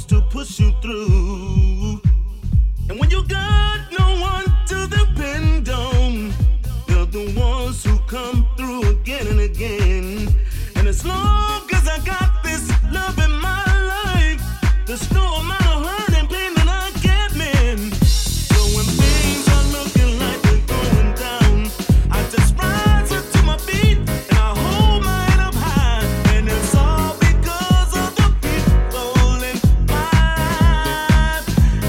supposed to push you through. And when you got no one to depend on, they're the ones who come through again and again. And as long as I got this love in my life, there's no amount of hurt and pain that I can't mend. So when things are looking like they're going down, I just rise up to my feet and I hold my head up high. And it's all because of the people in my life. Oh,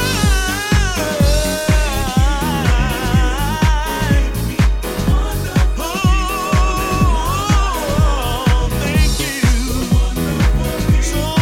thank you. So wonderful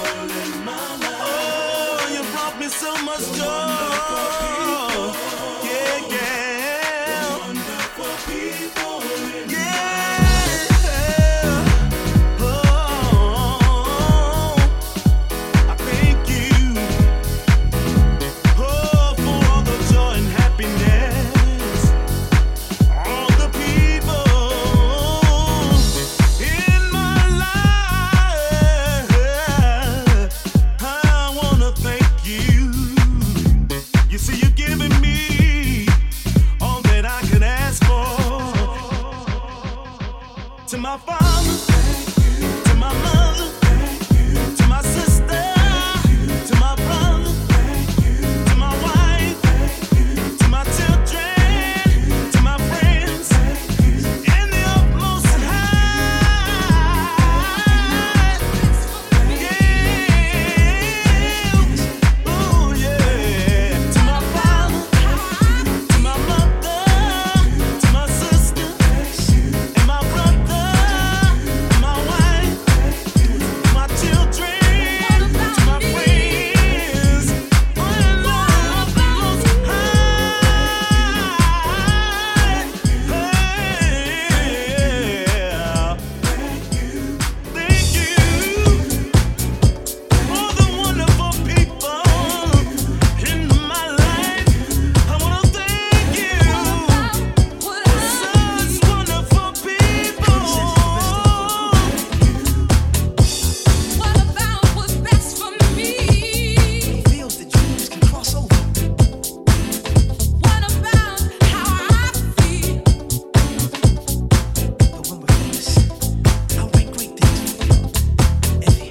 people in my life. So wonderful people in my life. Oh, you brought me so much joy. Yeah. Wonderful people in my life. Yeah. Oh, I thank you. Oh, for all the joy and happiness. All the people in my life, I wanna thank you. You see, you've given me all that I could ask for. To my father, thank you. To my mother, thank you. To my sister, thank you. To my brother, thank you. To my wife, thank you. To my children, thank you. To my friends, thank you. And the utmost high. Yeah. Oh, yeah. To my father, to my mother, to my sister, and my brother, and my wife, to my children, to my friends. Oh, and Lord, most high. Hey. Thank you for the wonderful people in my life. I want to thank you for such wonderful people. What about what's best for me? Fields that dreams can cross over. What about how I feel? But when we're famous, I'll write great things. Eddie, do it for me. What about me? What about me?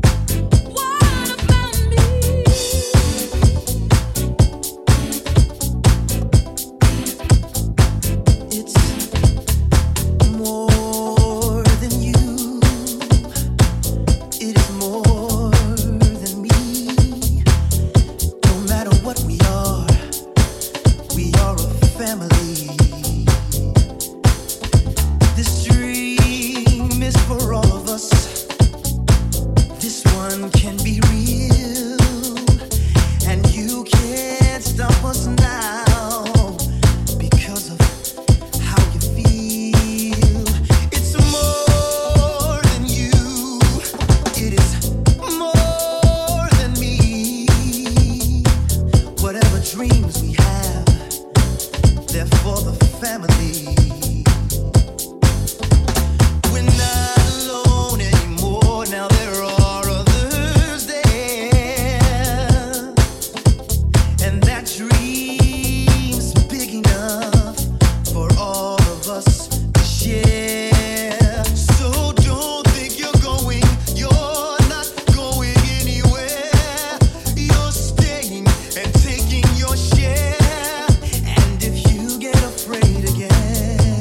It's more than you. It is more than me. No matter what we are a family. This dream is for all of us. This one can be real, and you can't stop us now because of how you feel. It's more than you. It is more than me. Whatever dreams we have, they're for the family. We're not alone anymore. Now there are others there, and that dream's big enough for all of us to share. So don't think you're not going anywhere. You're staying and taking your share. And if you get afraid again,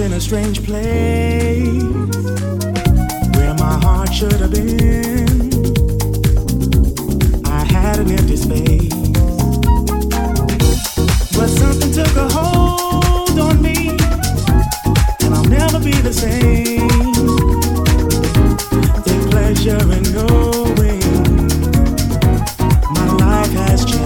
was in a strange place where my heart should have been. I had an empty space, but something took a hold on me, and I'll never be the same. Take pleasure in knowing my life has changed.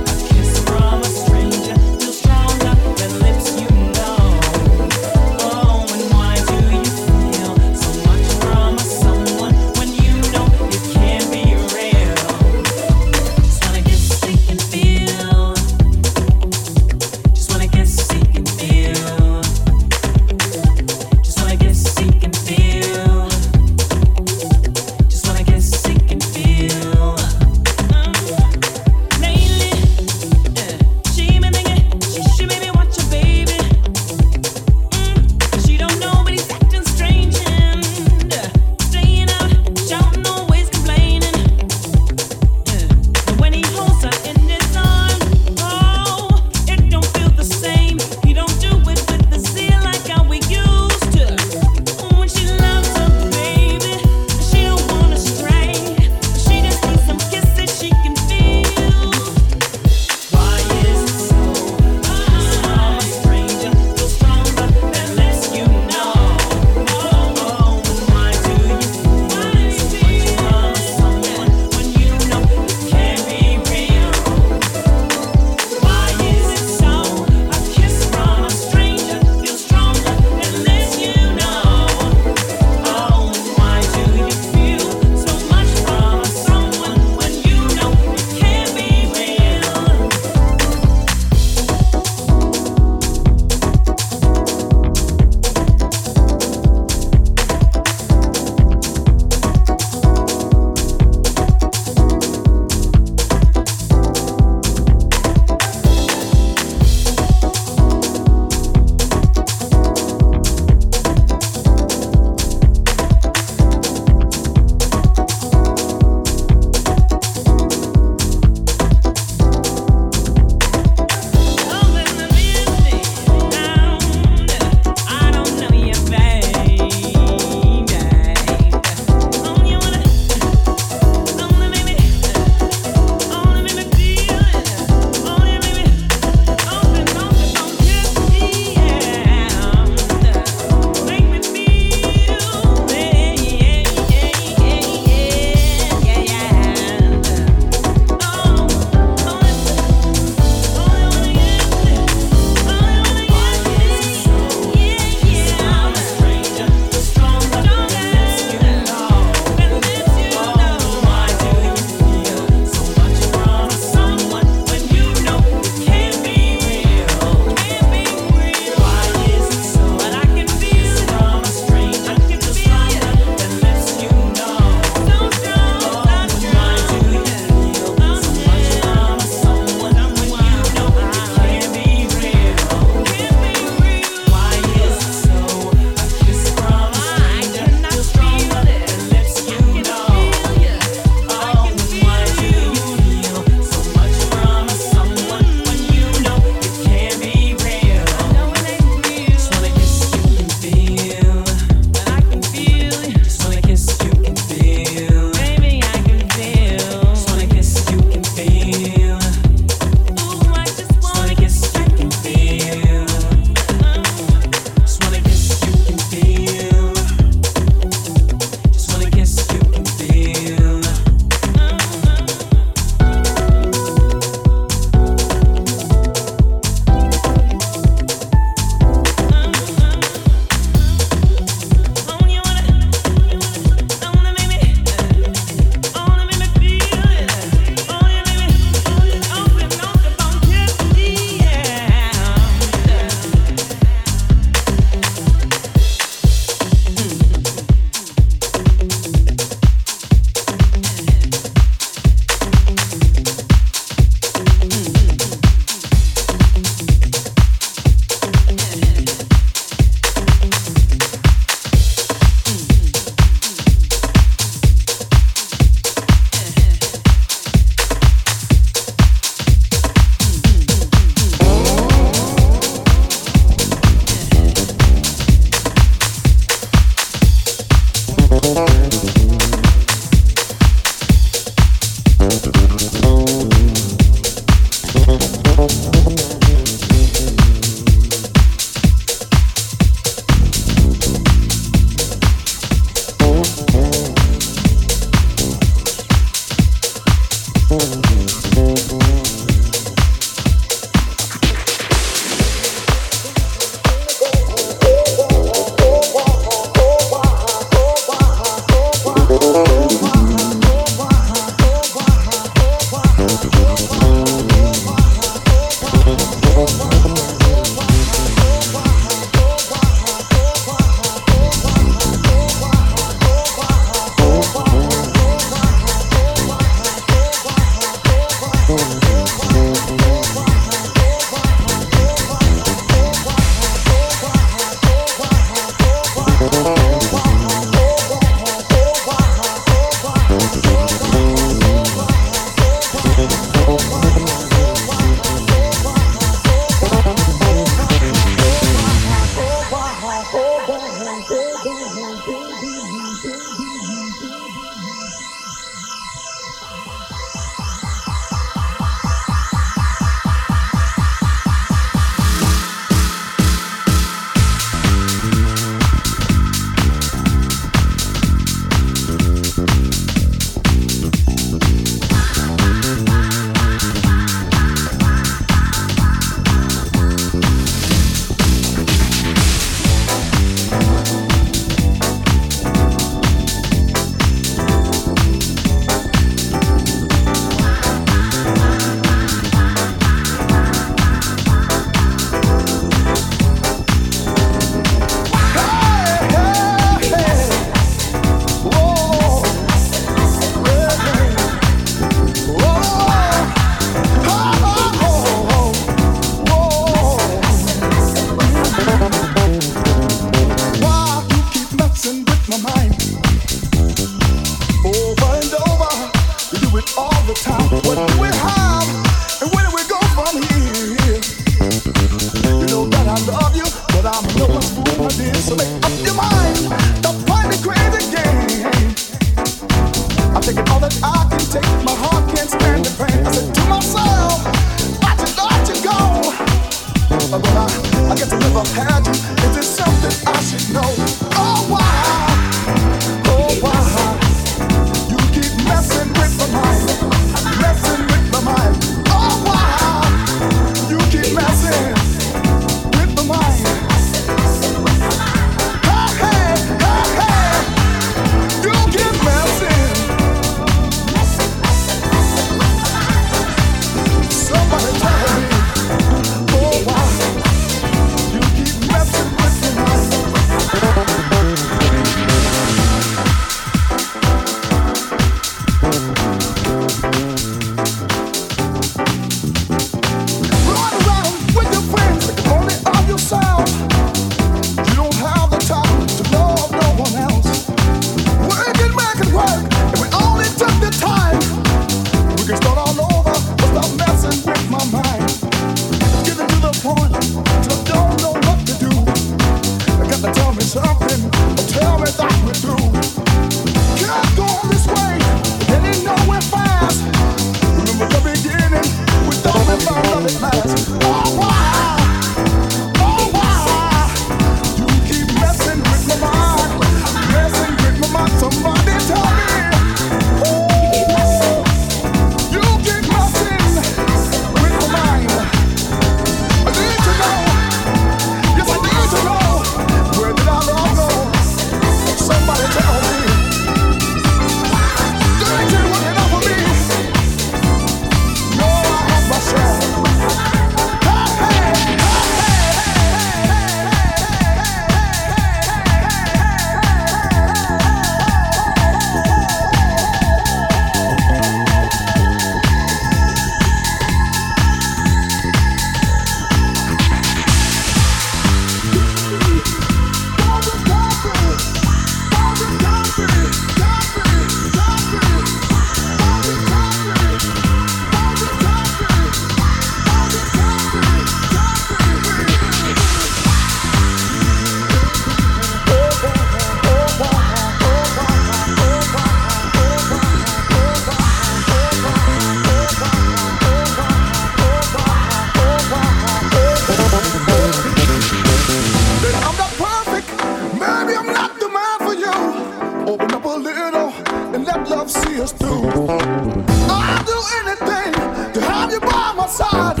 my side.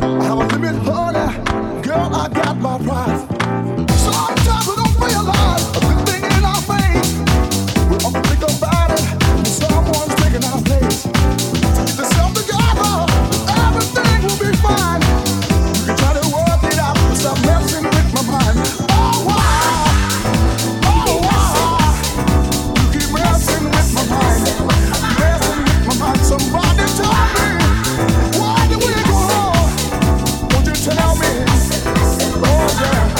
I'm a limit hunter, girl, I got my pride. Sometimes we don't realize a good thing in our face. We often think about it when someone's taking our place. So get yourself together, everything will be fine. You can try to work it out, but stop messing with my mind. Oh, wow. Somebody tell me, why do we go home? Won't you tell me? Oh, yeah.